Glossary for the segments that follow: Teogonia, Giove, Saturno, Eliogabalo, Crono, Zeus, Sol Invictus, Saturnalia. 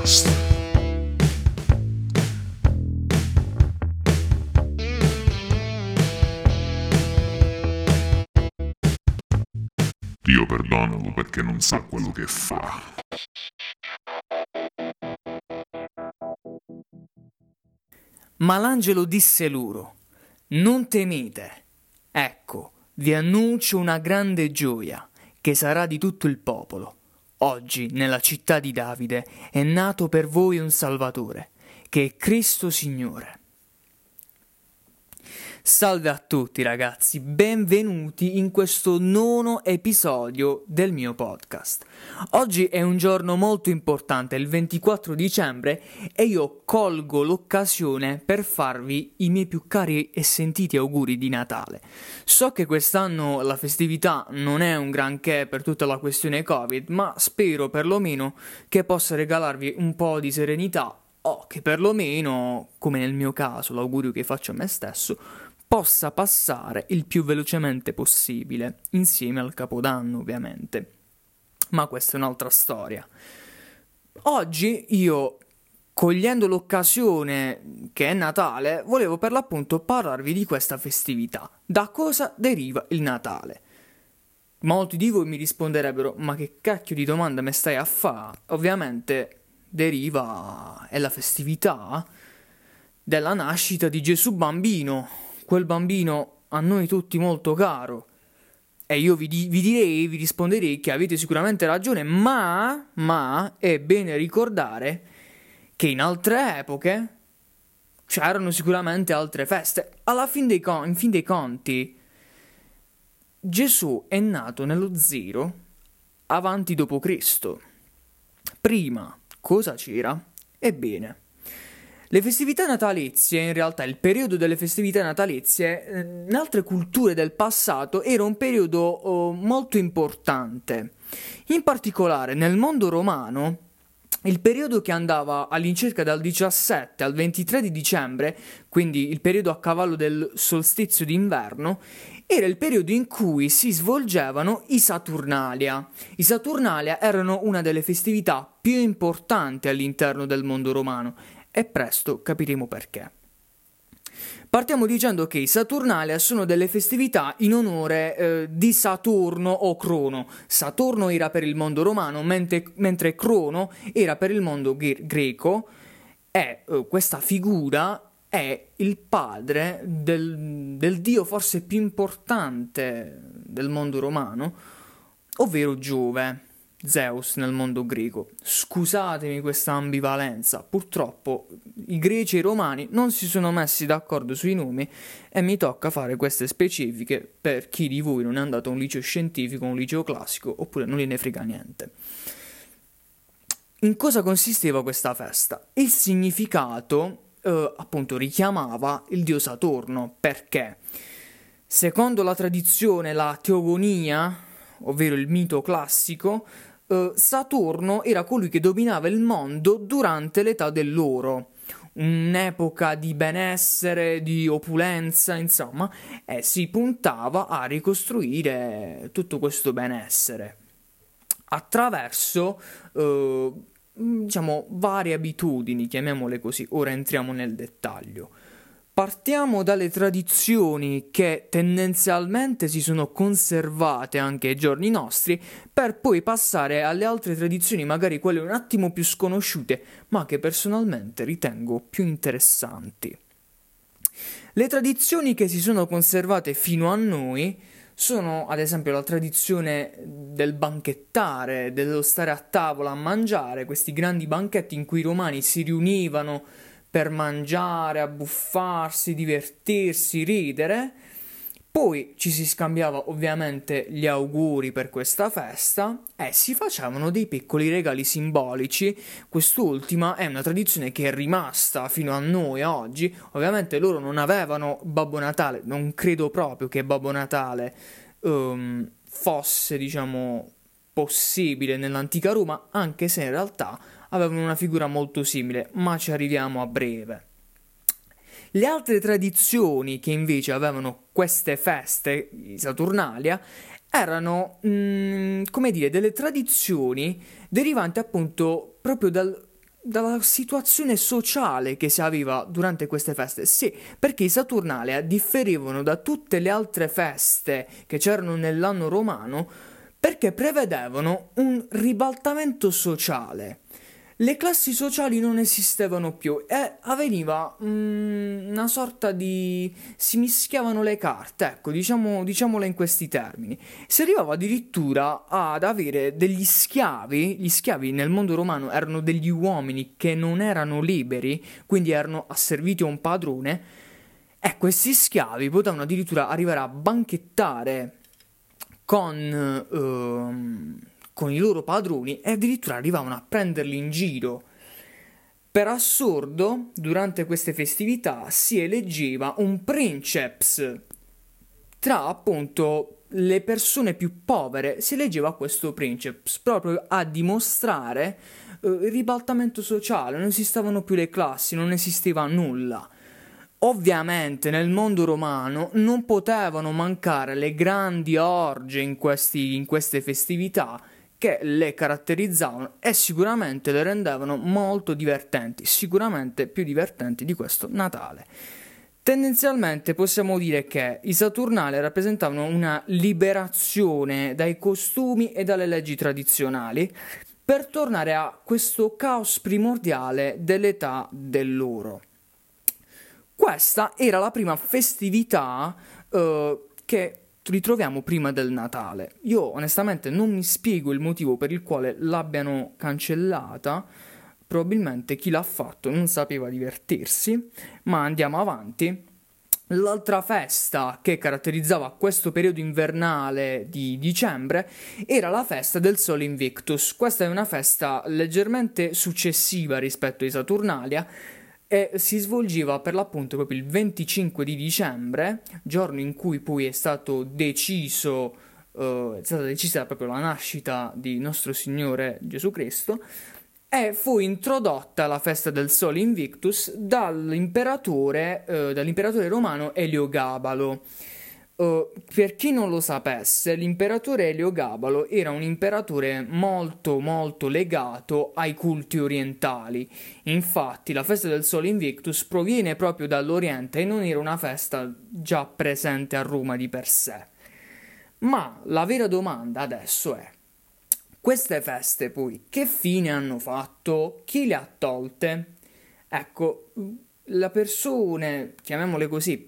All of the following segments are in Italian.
pasta. Dio perdonalo perché non sa quello che fa. Ma l'angelo disse loro: non temete, ecco, vi annuncio una grande gioia che sarà di tutto il popolo. Oggi nella città di Davide è nato per voi un Salvatore, che è Cristo Signore. Salve a tutti ragazzi, benvenuti in questo nono episodio del mio podcast. Oggi è un giorno molto importante, il 24 dicembre, e io colgo l'occasione per farvi i miei più cari e sentiti auguri di Natale. So che quest'anno la festività non è un granché per tutta la questione Covid, ma spero perlomeno che possa regalarvi un po' di serenità, o che perlomeno, come nel mio caso, l'augurio che faccio a me stesso, possa passare il più velocemente possibile, insieme al Capodanno ovviamente. Ma questa è un'altra storia. Oggi io, cogliendo l'occasione che è Natale, volevo per l'appunto parlarvi di questa festività. Da cosa deriva il Natale? Molti di voi mi risponderebbero: ma che cacchio di domanda me stai a fa'? Ovviamente deriva, è la festività della nascita di Gesù bambino, quel bambino a noi tutti molto caro. E io vi risponderei che avete sicuramente ragione, ma è bene ricordare che in altre epoche c'erano sicuramente altre feste. Alla fin dei conti, Gesù è nato nello 0 avanti dopo Cristo. Prima cosa c'era? Ebbene, le festività natalizie, in realtà il periodo delle festività natalizie, in altre culture del passato era un periodo molto importante. In particolare nel mondo romano, il periodo che andava all'incirca dal 17 al 23 di dicembre, quindi il periodo a cavallo del solstizio d'inverno, era il periodo in cui si svolgevano i Saturnalia. I Saturnalia erano una delle festività più importanti all'interno del mondo romano e presto capiremo perché. Partiamo dicendo che i Saturnalia sono delle festività in onore di Saturno o Crono. Saturno era per il mondo romano, mentre Crono era per il mondo greco, e questa figura è il padre del dio forse più importante del mondo romano, ovvero Giove, Zeus nel mondo greco. Scusatemi questa ambivalenza, purtroppo i greci e i romani non si sono messi d'accordo sui nomi e mi tocca fare queste specifiche per chi di voi non è andato a un liceo scientifico, un liceo classico, oppure non gliene frega niente. In cosa consisteva questa festa? Il significato appunto richiamava il dio Saturno, perché secondo la tradizione, la teogonia, ovvero il mito classico, Saturno era colui che dominava il mondo durante l'età dell'oro, un'epoca di benessere, di opulenza, insomma, e si puntava a ricostruire tutto questo benessere attraverso diciamo varie abitudini, chiamiamole così. Ora entriamo nel dettaglio. Partiamo dalle tradizioni che tendenzialmente si sono conservate anche ai giorni nostri, per poi passare alle altre tradizioni, magari quelle un attimo più sconosciute, ma che personalmente ritengo più interessanti. Le tradizioni che si sono conservate fino a noi sono ad esempio la tradizione del banchettare, dello stare a tavola a mangiare, questi grandi banchetti in cui i romani si riunivano per mangiare, abbuffarsi, divertirsi, ridere. Poi ci si scambiava ovviamente gli auguri per questa festa e si facevano dei piccoli regali simbolici. Quest'ultima è una tradizione che è rimasta fino a noi oggi. Ovviamente loro non avevano Babbo Natale, non credo proprio che Babbo Natale fosse, diciamo, possibile nell'antica Roma, anche se in realtà avevano una figura molto simile, ma ci arriviamo a breve. Le altre tradizioni che invece avevano queste feste, i Saturnalia, erano, delle tradizioni derivanti appunto proprio dalla situazione sociale che si aveva durante queste feste, sì, perché i Saturnalia differivano da tutte le altre feste che c'erano nell'anno romano perché prevedevano un ribaltamento sociale. Le classi sociali non esistevano più e avveniva una sorta di... si mischiavano le carte, ecco, diciamola in questi termini. Si arrivava addirittura ad avere degli schiavi, gli schiavi nel mondo romano erano degli uomini che non erano liberi, quindi erano asserviti a un padrone, e questi schiavi potevano addirittura arrivare a banchettare con i loro padroni e addirittura arrivavano a prenderli in giro. Per assurdo, durante queste festività si eleggeva un princeps. Tra appunto le persone più povere si eleggeva questo princeps, proprio a dimostrare il ribaltamento sociale, non esistevano più le classi, non esisteva nulla. Ovviamente nel mondo romano non potevano mancare le grandi orge in queste festività, che le caratterizzavano e sicuramente le rendevano molto divertenti, sicuramente più divertenti di questo Natale. Tendenzialmente possiamo dire che i Saturnali rappresentavano una liberazione dai costumi e dalle leggi tradizionali per tornare a questo caos primordiale dell'età dell'oro. Questa era la prima festività che ritroviamo prima del Natale. Io onestamente non mi spiego il motivo per il quale l'abbiano cancellata, probabilmente chi l'ha fatto non sapeva divertirsi, ma andiamo avanti. L'altra festa che caratterizzava questo periodo invernale di dicembre era la festa del Sol Invictus. Questa è una festa leggermente successiva rispetto ai Saturnalia, e si svolgeva per l'appunto proprio il 25 di dicembre, giorno in cui poi è stata decisa proprio la nascita di nostro Signore Gesù Cristo, e fu introdotta la festa del Sol Invictus dall'imperatore romano Eliogabalo. Per chi non lo sapesse, l'imperatore Eliogabalo era un imperatore molto molto legato ai culti orientali. Infatti la festa del Sol Invictus proviene proprio dall'Oriente e non era una festa già presente a Roma di per sé. Ma la vera domanda adesso è: queste feste poi che fine hanno fatto? Chi le ha tolte? Ecco, le persone, chiamiamole così,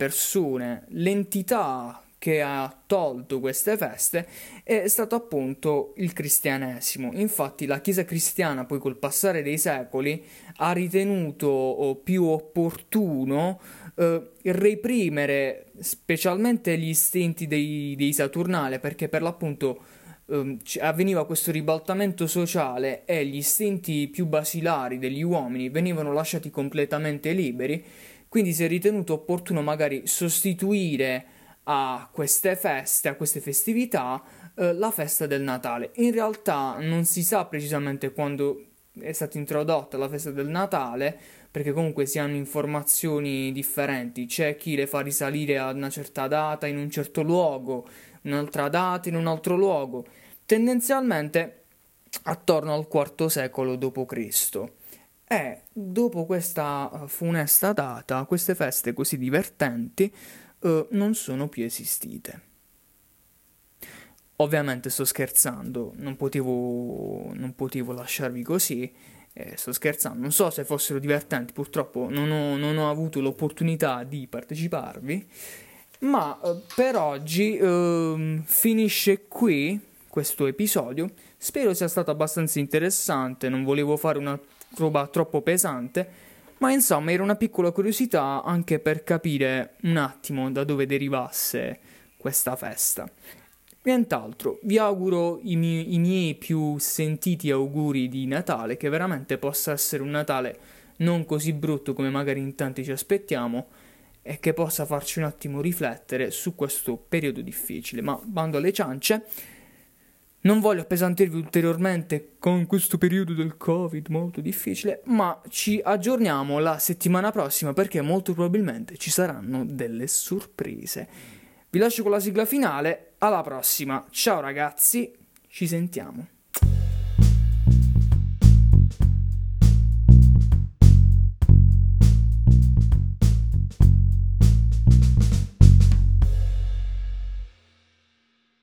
l'entità che ha tolto queste feste è stato appunto il cristianesimo. Infatti la Chiesa cristiana poi col passare dei secoli ha ritenuto più opportuno reprimere specialmente gli istinti dei Saturnali, perché per l'appunto avveniva questo ribaltamento sociale e gli istinti più basilari degli uomini venivano lasciati completamente liberi, quindi si è ritenuto opportuno magari sostituire a queste feste, a queste festività, la festa del Natale. In realtà non si sa precisamente quando è stata introdotta la festa del Natale, perché comunque si hanno informazioni differenti, c'è chi le fa risalire a una certa data in un certo luogo, un'altra data in un altro luogo, tendenzialmente attorno al IV secolo d.C. E dopo questa funesta data, queste feste così divertenti non sono più esistite. Ovviamente sto scherzando, non potevo lasciarvi così, sto scherzando, non so se fossero divertenti, purtroppo non ho avuto l'opportunità di parteciparvi. Ma per oggi finisce qui questo episodio, spero sia stato abbastanza interessante, non volevo fare una roba troppo pesante, ma insomma era una piccola curiosità anche per capire un attimo da dove derivasse questa festa. Nient'altro, vi auguro i miei più sentiti auguri di Natale, che veramente possa essere un Natale non così brutto come magari in tanti ci aspettiamo, e che possa farci un attimo riflettere su questo periodo difficile. Ma bando alle ciance, non voglio appesantirvi ulteriormente con questo periodo del Covid molto difficile, ma ci aggiorniamo la settimana prossima, perché molto probabilmente ci saranno delle sorprese. Vi lascio con la sigla finale, alla prossima, ciao ragazzi, ci sentiamo.